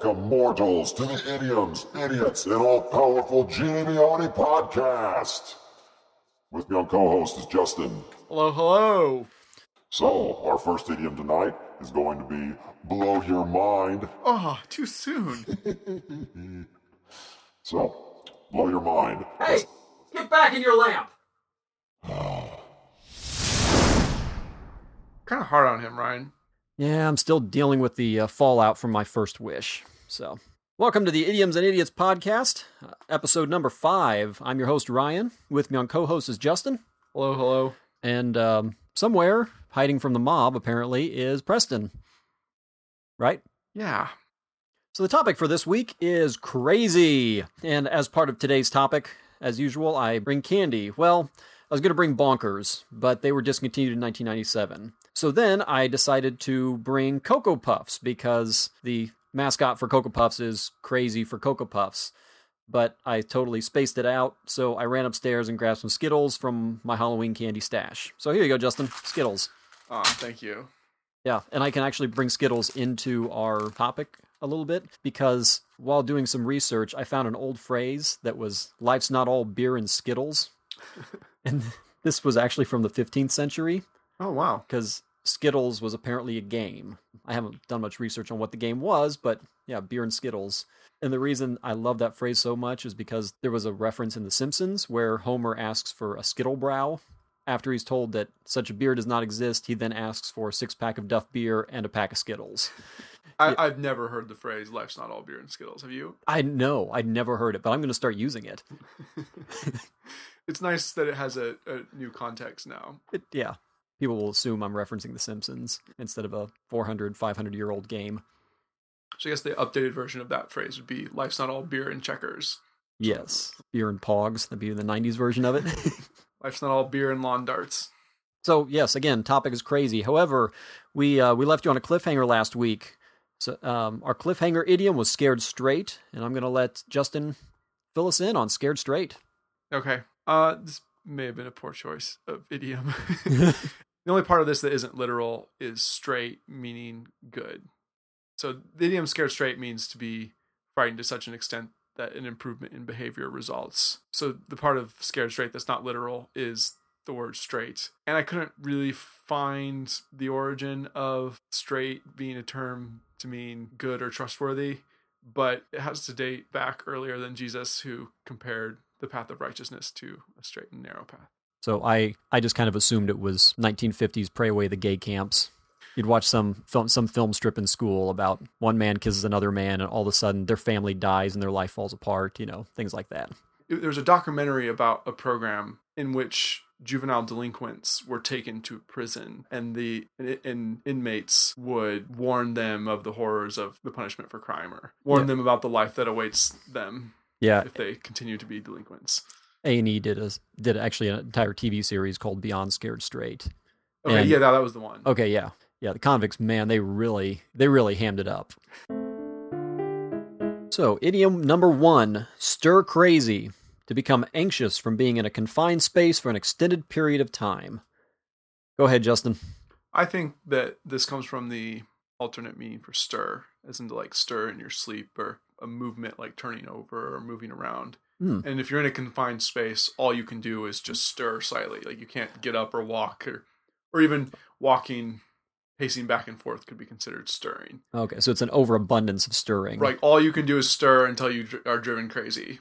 Welcome, mortals, to the Idioms, Idiots, and All-Powerful Geniality Podcast. With me on co-host is Justin. Hello, hello. So, our first idiom tonight is going to be blow your mind. Oh, too soon. So, blow your mind. Hey, get back in your lamp. Kind of hard on him, Ryan. Yeah, I'm still dealing with the fallout from my first wish. So, welcome to the Idioms and Idiots podcast, episode number 5. I'm your host, Ryan. With me on co-host is Justin. Hello, hello. And somewhere, hiding from the mob, apparently, is Preston. Right? Yeah. So the topic for this week is crazy. And as part of today's topic, as usual, I bring candy. Well, I was going to bring Bonkers, but they were discontinued in 1997. So then I decided to bring Cocoa Puffs because the mascot for Cocoa Puffs is crazy for Cocoa Puffs. But I totally spaced it out, so I ran upstairs and grabbed some Skittles from my Halloween candy stash. So here you go, Justin. Skittles. Aw, oh, thank you. Yeah, and I can actually bring Skittles into our topic a little bit because while doing some research, I found an old phrase that was, life's not all beer and Skittles. And this was actually from the 15th century. Oh, wow. Because Skittles was apparently a game. I haven't done much research on what the game was, but yeah, beer and Skittles. And the reason I love that phrase so much is because there was a reference in The Simpsons where Homer asks for a Skittle brow. After he's told that such a beer does not exist, he then asks for a 6-pack of Duff beer and a pack of Skittles. I've never heard the phrase, life's not all beer and Skittles. Have you? I know. I'd never heard it, but I'm going to start using it. It's nice that it has a new context now. Yeah. People will assume I'm referencing The Simpsons instead of a 400, 500-year-old game. So I guess the updated version of that phrase would be, life's not all beer and checkers. Yes. Beer and pogs. That'd be the 90s version of it. Life's not all beer and lawn darts. So, yes, again, topic is crazy. However, we left you on a cliffhanger last week. So our cliffhanger idiom was scared straight, and I'm going to let Justin fill us in on scared straight. Okay. This may have been a poor choice of idiom. The only part of this that isn't literal is straight, meaning good. So the idiom scared straight means to be frightened to such an extent that an improvement in behavior results. So the part of scared straight that's not literal is the word straight. And I couldn't really find the origin of straight being a term to mean good or trustworthy, but it has to date back earlier than Jesus, who compared the path of righteousness to a straight and narrow path. So I just kind of assumed it was 1950s pray away the gay camps. You'd watch some film strip in school about one man kisses another man and all of a sudden their family dies and their life falls apart, you know, things like that. There was a documentary about a program in which juvenile delinquents were taken to prison and the inmates would warn them of the horrors of the punishment for crime or warn them about the life that awaits them. Yeah, if they continue to be delinquents. A&E did actually an entire TV series called Beyond Scared Straight. Okay, and, yeah, that was the one. Okay, yeah. Yeah, the convicts, man, they really hammed it up. So, idiom number 1, stir crazy, to become anxious from being in a confined space for an extended period of time. Go ahead, Justin. I think that this comes from the alternate meaning for stir, as in to like stir in your sleep or a movement like turning over or moving around. And if you're in a confined space, all you can do is just stir slightly. Like you can't get up or walk or even walking, pacing back and forth could be considered stirring. Okay, so it's an overabundance of stirring. Right, all you can do is stir until you are driven crazy.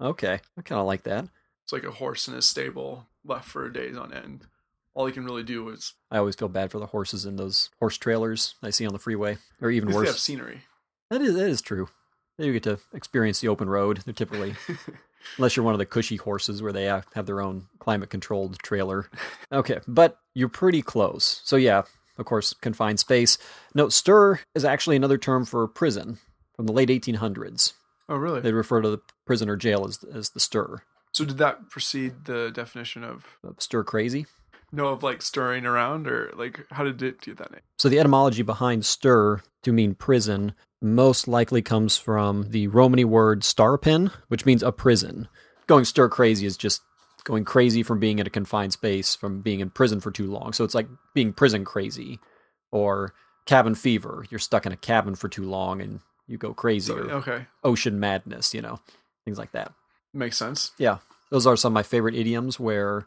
Okay, I kind of like that. It's like a horse in a stable left for days on end. All he can really do is... I always feel bad for the horses in those horse trailers I see on the freeway, or even worse. They have scenery. That is true. You get to experience the open road. They're typically, unless you're one of the cushy horses where they have their own climate-controlled trailer. Okay, but you're pretty close. So yeah, of course, confined space. No, stir is actually another term for prison from the late 1800s. Oh, really? They refer to the prison or jail as the stir. So did that precede the definition of... Stir crazy? No, of like stirring around or like how did it get that name? So the etymology behind stir to mean prison most likely comes from the Romany word starpin, which means a prison. Going stir crazy is just going crazy from being in a confined space, from being in prison for too long. So it's like being prison crazy or cabin fever. You're stuck in a cabin for too long and you go crazy. Or okay. Ocean madness, you know, things like that. Makes sense. Yeah. Those are some of my favorite idioms where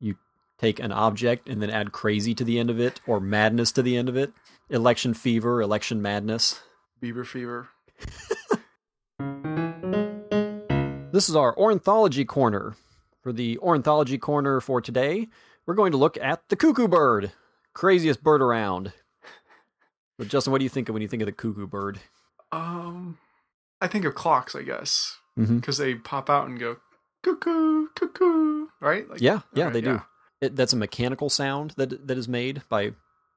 you take an object and then add crazy to the end of it or madness to the end of it. Election fever, election madness. Bieber fever. This is our ornithology corner. For the ornithology corner for today, we're going to look at the cuckoo bird. Craziest bird around. But Justin, what do you think of when you think of the cuckoo bird? I think of clocks, I guess. Because they pop out and go, cuckoo, cuckoo, right? Like, yeah, they do. That's a mechanical sound that is made by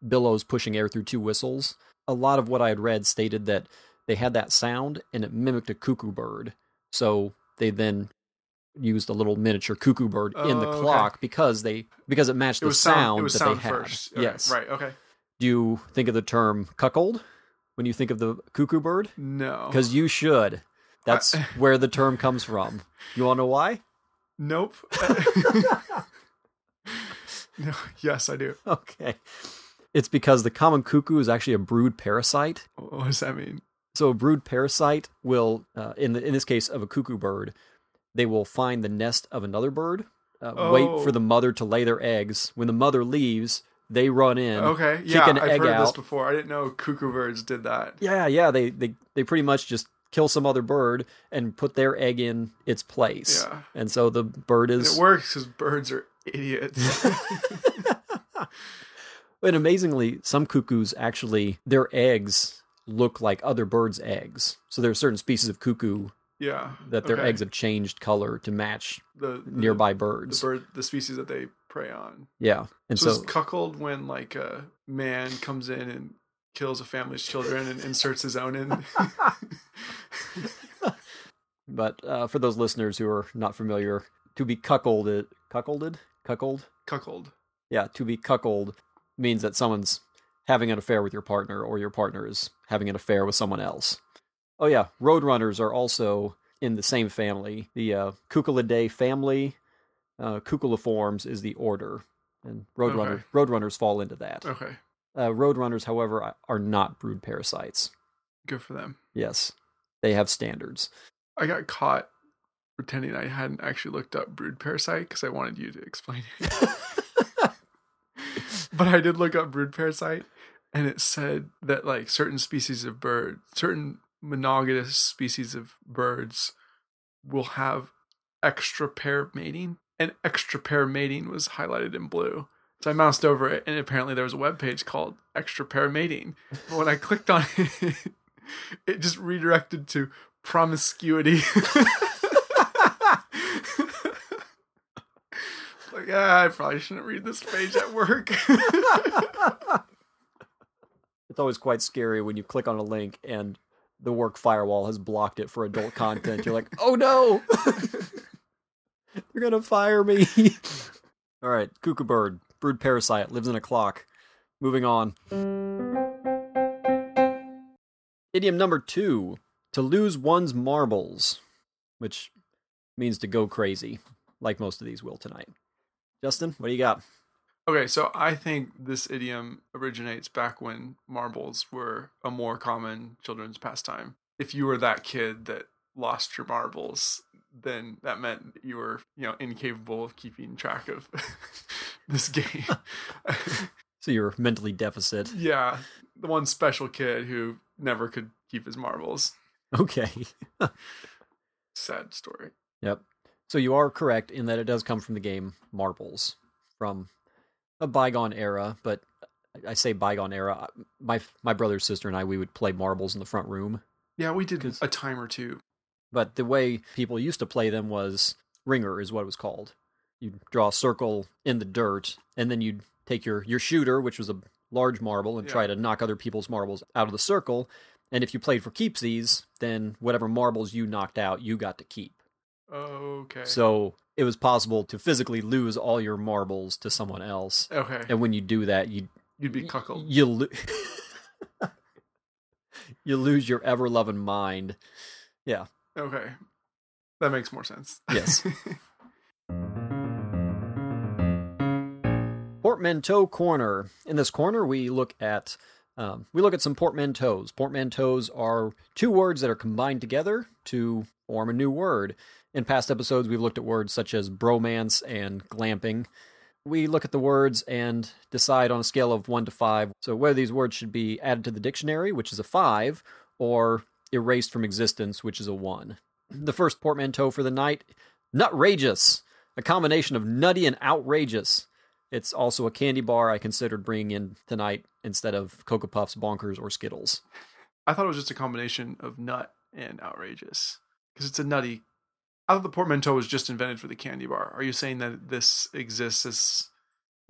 billows pushing air through two whistles. A lot of what I had read stated that they had that sound and it mimicked a cuckoo bird. So they then used a little miniature cuckoo bird in the clock because it matched the sound that they had. Yes. Right, okay. Do you think of the term cuckold when you think of the cuckoo bird? No. Because you should. That's where the term comes from. You want to know why? Nope. No, yes, I do. Okay. It's because the common cuckoo is actually a brood parasite. What does that mean? So a brood parasite will, in this case of a cuckoo bird, they will find the nest of another bird, wait for the mother to lay their eggs. When the mother leaves, they run in, kick an egg out. I've heard this before. I didn't know cuckoo birds did that. Yeah, they pretty much just kill some other bird and put their egg in its place. Yeah. And so the bird is... And it works because birds are idiots. And amazingly, some cuckoos actually, their eggs look like other birds' eggs. So there are certain species of cuckoo that their eggs have changed color to match the nearby birds. The species that they prey on. Yeah. And so it's cuckold when like a man comes in and kills a family's children and inserts his own in. But for those listeners who are not familiar, to be cuckolded... Cuckolded? Cuckold? Cuckold. Yeah, to be cuckold means that someone's having an affair with your partner or your partner is having an affair with someone else. Oh yeah, roadrunners are also in the same family. The Cuculidae family, Cuculiformes is the order, and roadrunners fall into that. Okay. Roadrunners, however, are not brood parasites. Good for them. Yes. They have standards. I got caught pretending I hadn't actually looked up brood parasite because I wanted you to explain it. But I did look up brood parasite, and it said that like certain species of birds, certain monogamous species of birds will have extra pair mating, and extra pair mating was highlighted in blue. So I moused over it, and apparently there was a webpage called Extra Pair Mating. But when I clicked on it, it just redirected to promiscuity. Like, I probably shouldn't read this page at work. It's always quite scary when you click on a link and the work firewall has blocked it for adult content. You're like, oh no! They're going to fire me. All right, cuckoo bird, brood parasite, lives in a clock. Moving on. Idiom number 2, to lose one's marbles, which means to go crazy, like most of these will tonight. Justin, what do you got? Okay, so I think this idiom originates back when marbles were a more common children's pastime. If you were that kid that lost your marbles, then that meant you were, incapable of keeping track of this game. So you're mentally deficit. Yeah. The one special kid who never could keep his marbles. Okay. Sad story. Yep. So you are correct in that it does come from the game Marbles from a bygone era, but I say bygone era. My brother, sister, and I, we would play marbles in the front room. Yeah, we did a time or two. But the way people used to play them was ringer is what it was called. You'd draw a circle in the dirt, and then you'd take your shooter, which was a large marble, and try to knock other people's marbles out of the circle. And if you played for keepsies, then whatever marbles you knocked out, you got to keep. Okay. So it was possible to physically lose all your marbles to someone else. Okay. And when you do that, you'd be cuckold. You lose your ever-loving mind. Yeah. Okay. That makes more sense. Yes. Portmanteau corner. In this corner, we look at We look at some portmanteaus. Portmanteaus are two words that are combined together to form a new word. In past episodes, we've looked at words such as bromance and glamping. We look at the words and decide on a scale of 1 to 5. So whether these words should be added to the dictionary, which is a 5, or erased from existence, which is a 1. The first portmanteau for the night, nutrageous, a combination of nutty and outrageous. It's also a candy bar I considered bringing in tonight instead of Cocoa Puffs, Bonkers, or Skittles. I thought it was just a combination of nut and outrageous because it's a nutty. I thought the portmanteau was just invented for the candy bar. Are you saying that this exists as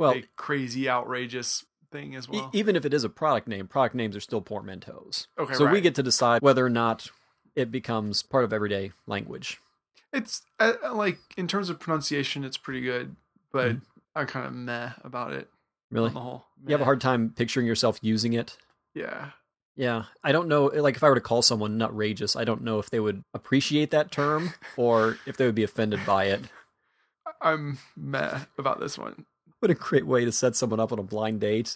a crazy, outrageous thing as well? Even if it is a product name, product names are still portmanteaus. Okay, so we get to decide whether or not it becomes part of everyday language. It's like in terms of pronunciation, it's pretty good, but. Mm-hmm. I'm kind of meh about it. Really? On the whole, meh. You have a hard time picturing yourself using it? Yeah. Yeah. I don't know. Like, if I were to call someone nutrageous, I don't know if they would appreciate that term or if they would be offended by it. I'm meh about this one. What a great way to set someone up on a blind date.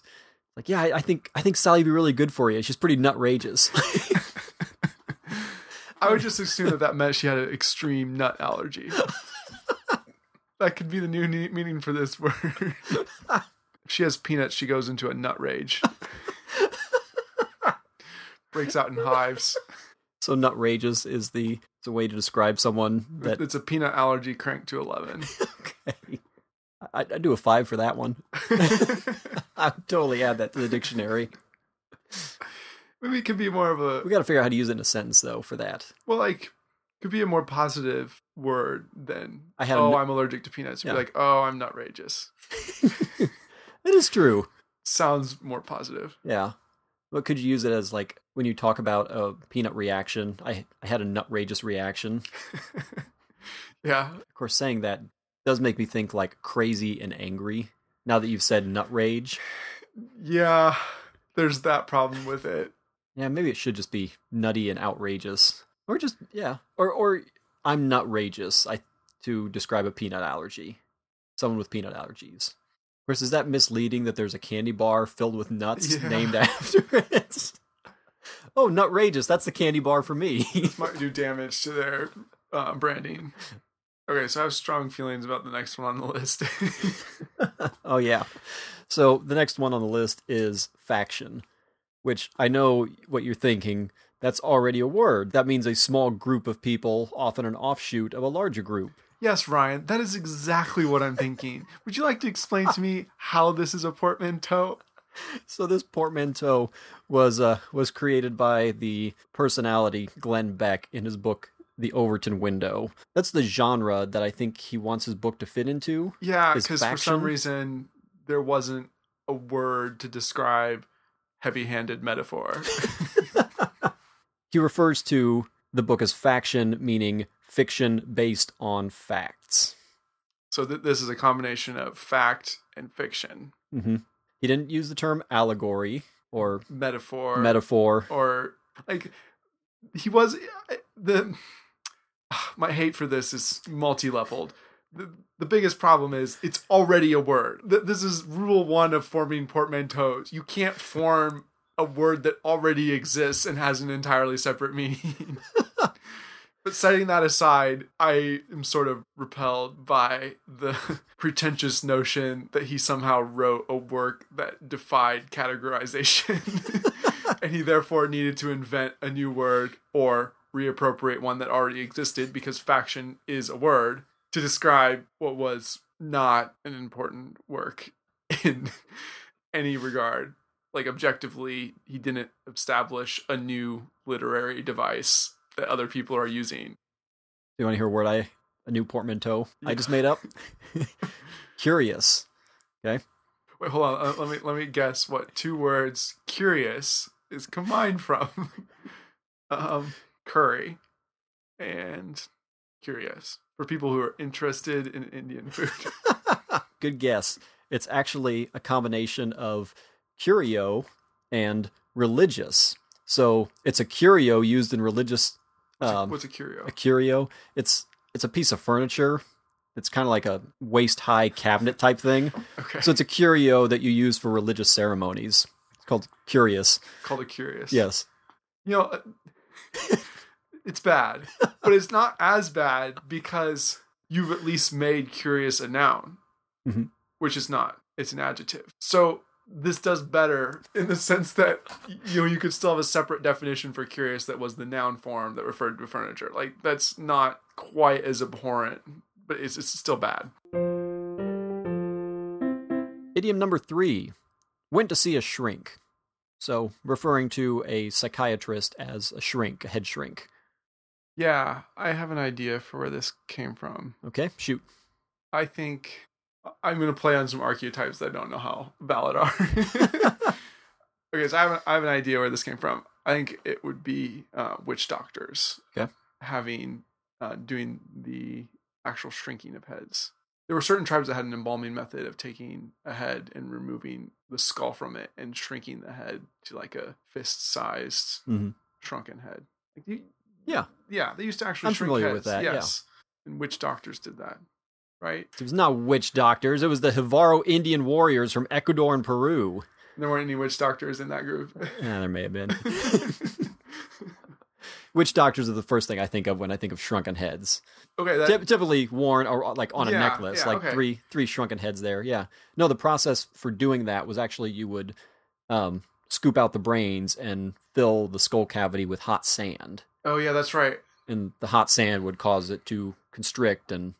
Like, yeah, I think Sally would be really good for you. She's pretty nutrageous. I would just assume that meant she had an extreme nut allergy. That could be the new meaning for this word. If she has peanuts, she goes into a nut rage. Breaks out in hives. So nut rages is it's a way to describe someone that... It's a peanut allergy cranked to 11. Okay. I'd do a 5 for that one. I'd totally add that to the dictionary. Maybe it could be more of a... We got to figure out how to use it in a sentence, though, for that. Well, like... Could be a more positive word than, I'm allergic to peanuts. It'd be like, oh, I'm nutrageous. It is true. Sounds more positive. Yeah. But could you use it as like when you talk about a peanut reaction? I had a nutrageous reaction. Yeah. Of course, saying that does make me think like crazy and angry now that you've said nut rage. Yeah. There's that problem with it. Yeah. Maybe it should just be nutty and outrageous. Or just, yeah. Or I'm nutrageous to describe a peanut allergy. Someone with peanut allergies. Of course, is that misleading that there's a candy bar filled with nuts named after it? Oh, nutrageous. That's the candy bar for me. This might do damage to their branding. Okay, so I have strong feelings about the next one on the list. Oh, yeah. So the next one on the list is faction, which I know what you're thinking. That's already a word. That means a small group of people, often an offshoot of a larger group. Yes, Ryan, that is exactly what I'm thinking. Would you like to explain to me how this is a portmanteau? So this portmanteau was created by the personality Glenn Beck in his book, The Overton Window. That's the genre that I think he wants his book to fit into. Yeah, because for some reason, there wasn't a word to describe heavy-handed metaphor. He refers to the book as faction, meaning fiction based on facts. So this is a combination of fact and fiction. Mm-hmm. He didn't use the term allegory or metaphor, or like he was the. My hate for this is multi-leveled. The biggest problem is it's already a word. This is rule 1 of forming portmanteaus. You can't form a word that already exists and has an entirely separate meaning. But setting that aside, I am sort of repelled by the pretentious notion that he somehow wrote a work that defied categorization. And he therefore needed to invent a new word or reappropriate one that already existed, because faction is a word, to describe what was not an important work in any regard. Like, objectively, he didn't establish a new literary device that other people are using. Do you want to hear a word a new portmanteau I just made up? Curious. Okay. Wait, hold on. Let me guess what two words curious is combined from. Curry and curious. For people who are interested in Indian food. Good guess. It's actually a combination of curio and religious. So it's a curio used in religious. What's a curio? A curio. It's a piece of furniture. It's kind of like a waist-high cabinet type thing. Okay. So it's a curio that you use for religious ceremonies. Called Curious. Called it Curious. Yes. You know, it's bad, but it's not as bad because you've at least made curious a noun, mm-hmm. which is not. It's an adjective. So this does better in the sense that, you know, you could still have a separate definition for curious that was the noun form that referred to furniture. Like, that's not quite as abhorrent, but it's still bad. Idiom number 3, went to see a shrink. So referring to a psychiatrist as a shrink, a head shrink. Yeah, I have an idea for where this came from. Okay, shoot. I think I'm going to play on some archetypes that I don't know how valid are. Okay, so I have an idea where this came from. I think it would be witch doctors. Okay. Doing the actual shrinking of heads. There were certain tribes that had an embalming method of taking a head and removing the skull from it and shrinking the head to like a fist-sized mm-hmm. shrunken head. Like yeah, they used to actually shrink heads. I'm familiar with that, yes. Yeah. And witch doctors did that, right? It was not witch doctors. It was the Hivaro Indian warriors from Ecuador and Peru. There weren't any witch doctors in that group. Yeah, there may have been. Witch doctors are the first thing I think of when I think of shrunken heads. Okay, that... typically worn or like on a necklace, three shrunken heads there. Yeah, no, the process for doing that was actually you would scoop out the brains and fill the skull cavity with hot sand. Oh yeah, that's right. And the hot sand would cause it to constrict, and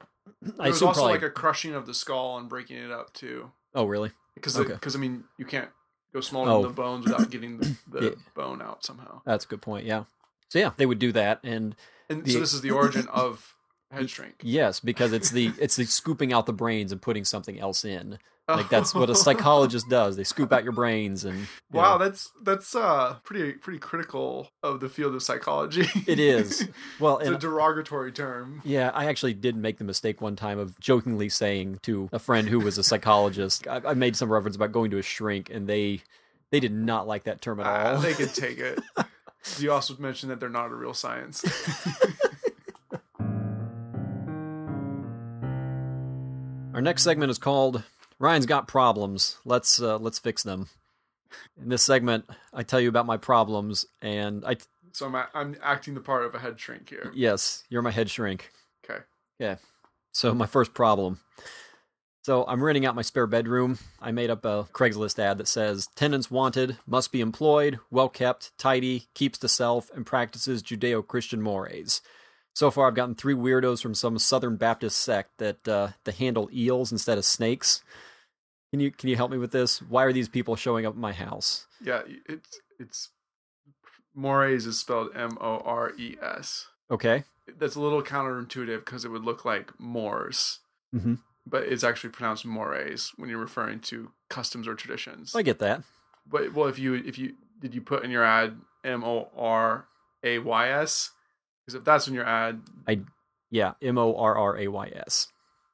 I assume also probably... like a crushing of the skull and breaking it up too. Oh really? Because I mean you can't go smaller than the bones without getting the yeah. bone out somehow. That's a good point. Yeah. So yeah, they would do that, and so this is the origin of head shrink. Yes, because it's the scooping out the brains and putting something else in. Like that's what a psychologist does. They scoop out your brains and. Wow, that's pretty critical of the field of psychology. It is. Well, it's a derogatory term. Yeah, I actually did make the mistake one time of jokingly saying to a friend who was a psychologist, I made some reference about going to a shrink, and they did not like that term at all. They could take it. You also mentioned that they're not a real science. Our next segment is called Ryan's Got Problems. Let's fix them. In this segment, I tell you about my problems, and so I'm acting the part of a head shrink here. Yes, you're my head shrink. Okay. Yeah. So my first problem. So I'm renting out my spare bedroom. I made up a Craigslist ad that says, tenants wanted, must be employed, well-kept, tidy, keeps to self, and practices Judeo-Christian mores. So far, I've gotten 3 weirdos from some Southern Baptist sect that they handle eels instead of snakes. Can you help me with this? Why are these people showing up at my house? Yeah, it's mores is spelled M-O-R-E-S. Okay. That's a little counterintuitive because it would look like Moors. Mm-hmm. But it's actually pronounced mores when you're referring to customs or traditions. I get that. But well, did you put in your ad M-O-R-A-Y-S? Because if that's in your ad, M-O-R-R-A-Y-S.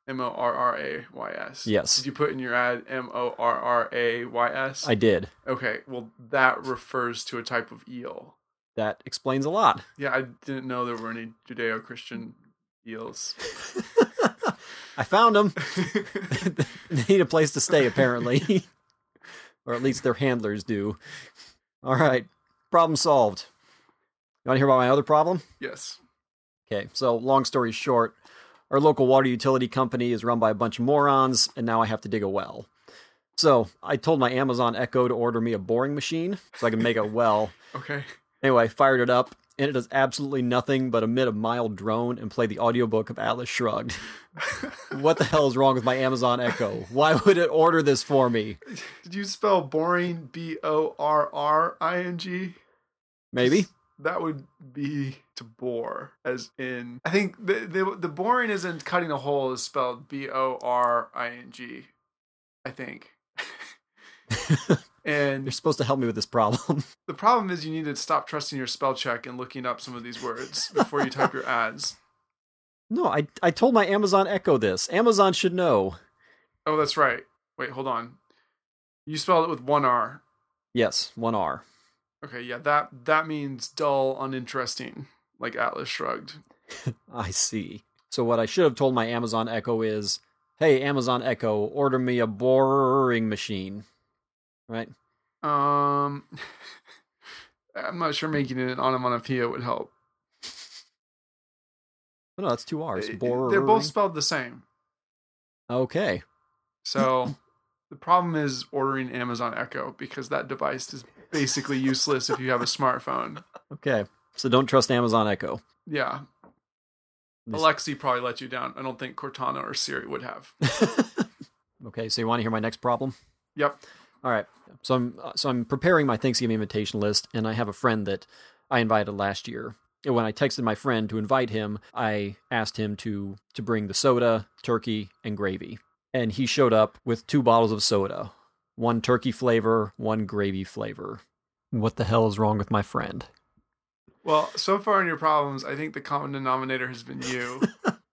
M-O-R-R-A-Y-S. Yes. Did you put in your ad M-O-R-R-A-Y-S? I did. Okay. Well, that refers to a type of eel. That explains a lot. Yeah, I didn't know there were any Judeo-Christian eels. I found them. They need a place to stay, apparently. Or at least their handlers do. All right. Problem solved. You want to hear about my other problem? Yes. Okay. So long story short, our local water utility company is run by a bunch of morons, and now I have to dig a well. So I told my Amazon Echo to order me a boring machine so I can make a well. Okay. Anyway, fired it up. And it does absolutely nothing but emit a mild drone and play the audiobook of Atlas Shrugged. What the hell is wrong with my Amazon Echo? Why would it order this for me? Did you spell boring B-O-R-R-I-N-G? Maybe. That would be to bore, as in... I think the boring is in cutting a hole is spelled B-O-R-I-N-G, I think. And you're supposed to help me with this problem. The problem is you need to stop trusting your spell check and looking up some of these words before you type your ads. No, I told my Amazon Echo this. Amazon should know. Oh, that's right. Wait, hold on. You spelled it with one R. Yes, one R. Okay, yeah, that means dull, uninteresting, like Atlas Shrugged. I see. So what I should have told my Amazon Echo is, hey, Amazon Echo, order me a boring machine. Right? I'm not sure making it an onomatopoeia would help. No, that's two R's. They're both spelled the same. Okay. So the problem is ordering Amazon Echo, because that device is basically useless if you have a smartphone. Okay. So don't trust Amazon Echo. Yeah. Alexi probably let you down. I don't think Cortana or Siri would have. Okay. So you want to hear my next problem? Yep. All right. So I'm preparing my Thanksgiving invitation list, and I have a friend that I invited last year. And when I texted my friend to invite him, I asked him to bring the soda, turkey, and gravy. And he showed up with 2 bottles of soda, 1 turkey flavor, 1 gravy flavor. What the hell is wrong with my friend? Well, so far in your problems, I think the common denominator has been you.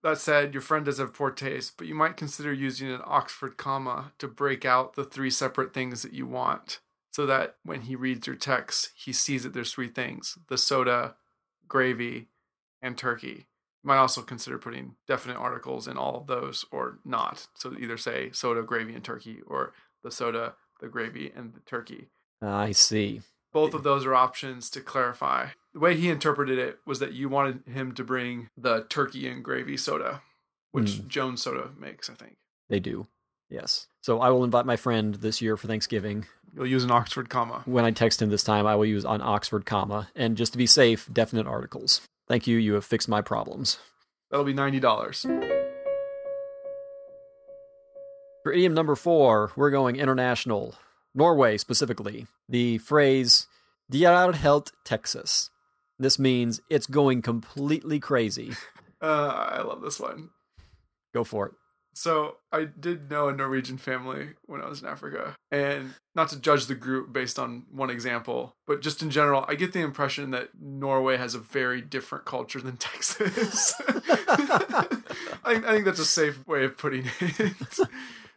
That said, your friend does have poor taste, but you might consider using an Oxford comma to break out the 3 separate things that you want, so that when he reads your text, he sees that there's 3 things: the soda, gravy, and turkey. You might also consider putting definite articles in all of those, or not. So either say soda, gravy, and turkey, or the soda, the gravy, and the turkey. I see. Both of those are options to clarify. The way he interpreted it was that you wanted him to bring the turkey and gravy soda, which Jones Soda makes, I think. They do, yes. So I will invite my friend this year for Thanksgiving. You'll use an Oxford comma. When I text him this time, I will use an Oxford comma. And just to be safe, definite articles. Thank you. You have fixed my problems. That'll be $90. For idiom number 4, we're going international. Norway, specifically. The phrase, "Diar helt Texas." This means it's going completely crazy. I love this one. Go for it. So I did know a Norwegian family when I was in Africa, and not to judge the group based on one example, but just in general, I get the impression that Norway has a very different culture than Texas. I think that's a safe way of putting it.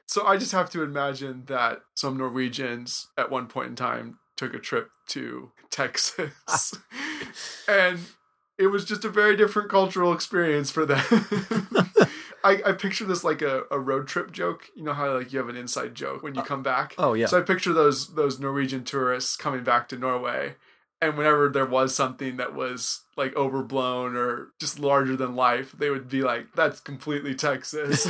So I just have to imagine that some Norwegians at one point in time took a trip to Texas, and it was just a very different cultural experience for them. I picture this like a road trip joke. You know how like you have an inside joke when you come back? Oh, yeah. So I picture those Norwegian tourists coming back to Norway, and whenever there was something that was like overblown or just larger than life, they would be like, "That's completely Texas."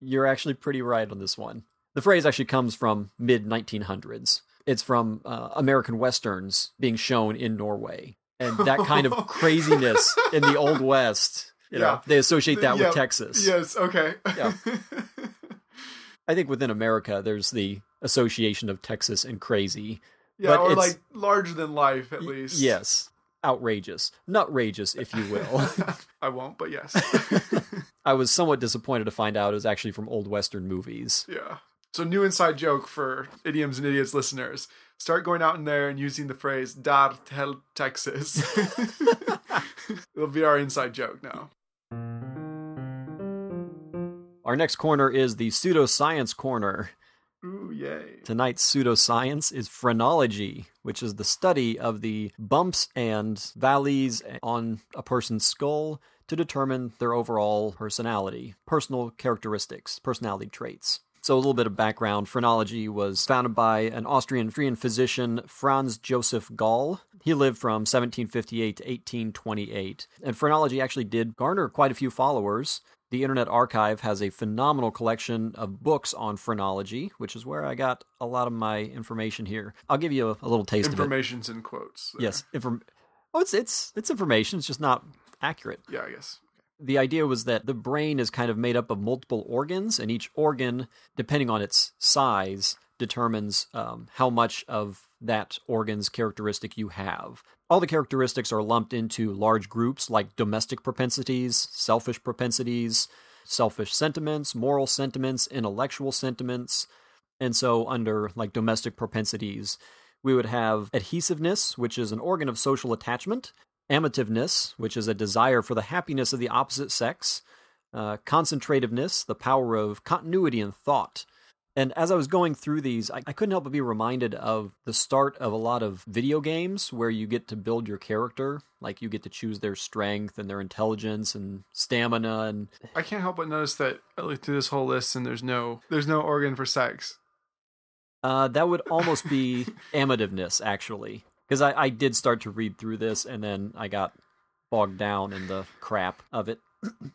You're actually pretty right on this one. The phrase actually comes from mid-1900s. It's from American Westerns being shown in Norway. And that kind of craziness in the Old West, you know, they associate that with Texas. Yes, okay. Yeah. I think within America, there's the association of Texas and crazy. Yeah, but or it's, like, larger than life, at least. Yes, outrageous. Nutrageous, if you will. I won't, but yes. I was somewhat disappointed to find out it was actually from old Western movies. Yeah. So new inside joke for Idioms and Idiots listeners. Start going out in there and using the phrase "Dar Tel Texas." It'll be our inside joke now. Our next corner is the pseudoscience corner. Ooh, yay. Tonight's pseudoscience is phrenology, which is the study of the bumps and valleys on a person's skull to determine their overall personality, personal characteristics, personality traits. So a little bit of background. Phrenology was founded by an Austrian physician, Franz Joseph Gall. He lived from 1758 to 1828. And phrenology actually did garner quite a few followers. The Internet Archive has a phenomenal collection of books on phrenology, which is where I got a lot of my information here. I'll give you a little taste of it. Information's in quotes there. Yes. It's information. It's just not accurate. Yeah, I guess. The idea was that the brain is kind of made up of multiple organs, and each organ, depending on its size, determines how much of that organ's characteristic you have. All the characteristics are lumped into large groups like domestic propensities, selfish sentiments, moral sentiments, intellectual sentiments. And so under like domestic propensities, we would have adhesiveness, which is an organ of social attachment, amativeness, which is a desire for the happiness of the opposite sex, concentrativeness, the power of continuity in thought. And as I was going through these, I couldn't help but be reminded of the start of a lot of video games where you get to build your character, like you get to choose their strength and their intelligence and stamina. And I can't help but notice that I looked through this whole list and there's no organ for sex. That would almost be amativeness, actually, because I did start to read through this, and then I got bogged down in the crap of it.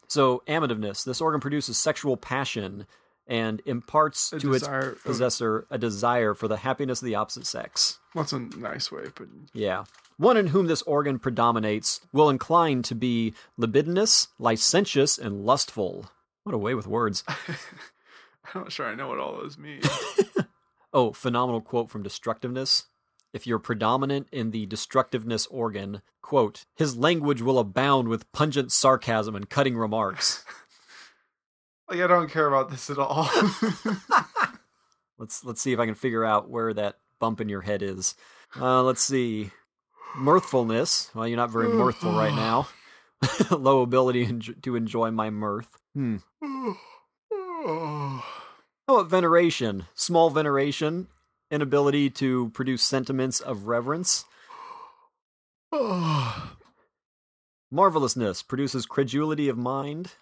So, amativeness. This organ produces sexual passion and imparts to its possessor a desire for the happiness of the opposite sex. That's a nice way of putting it. Yeah. One in whom this organ predominates will incline to be libidinous, licentious, and lustful. What a way with words. I'm not sure I know what all those mean. Oh, phenomenal quote from Destructiveness. If you're predominant in the destructiveness organ, quote, his language will abound with pungent sarcasm and cutting remarks. Like, I don't care about this at all. Let's see if I can figure out where that bump in your head is. Let's see. Mirthfulness. Well, you're not very mirthful right now. Low ability to enjoy my mirth. How about veneration? Small veneration. Inability to produce sentiments of reverence. Marvelousness. Produces credulity of mind.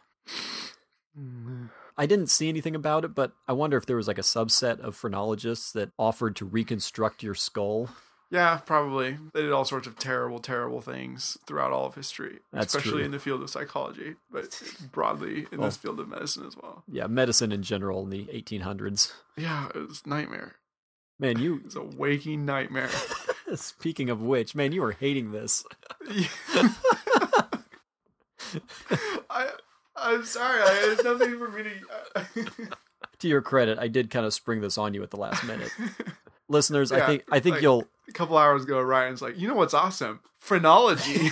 I didn't see anything about it, but I wonder if there was like a subset of phrenologists that offered to reconstruct your skull. Yeah, probably. They did all sorts of terrible, terrible things throughout all of history. That's especially true. In the field of psychology, but broadly in this field of medicine as well. Yeah, medicine in general in the 1800s. Yeah, it was a nightmare. Man, you... It's a waking nightmare. Speaking of which, man, you are hating this. I'm sorry, there's nothing for me to... To your credit, I did kind of spring this on you at the last minute. Listeners, yeah, I think like, you'll... A couple hours ago, Ryan's like, you know what's awesome? Phrenology.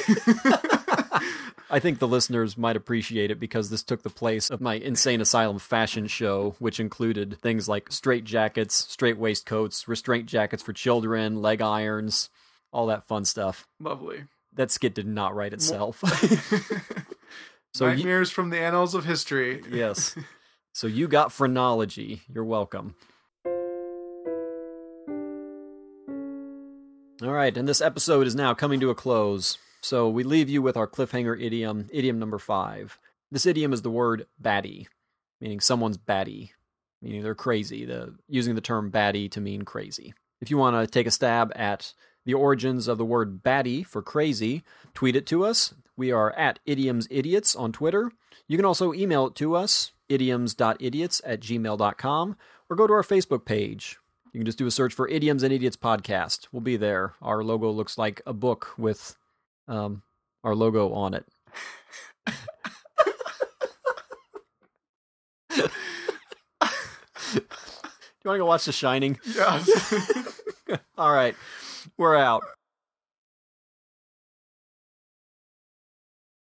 I think the listeners might appreciate it because this took the place of my Insane Asylum fashion show, which included things like straight jackets, straight waistcoats, restraint jackets for children, leg irons, all that fun stuff. Lovely. That skit did not write itself. So nightmares from the annals of history. Yes. So you got phrenology. You're welcome. All right, and this episode is now coming to a close, so we leave you with our cliffhanger idiom, idiom number 5. This idiom is the word batty, meaning someone's batty, meaning they're crazy, using the term batty to mean crazy. If you want to take a stab at the origins of the word batty for crazy, tweet it to us. We are at idiomsidiots on Twitter. You can also email it to us, idioms.idiots@gmail.com, or go to our Facebook page. You can just do a search for Idioms and Idiots Podcast. We'll be there. Our logo looks like a book with our logo on it. Do you want to go watch The Shining? Yes. All right. We're out.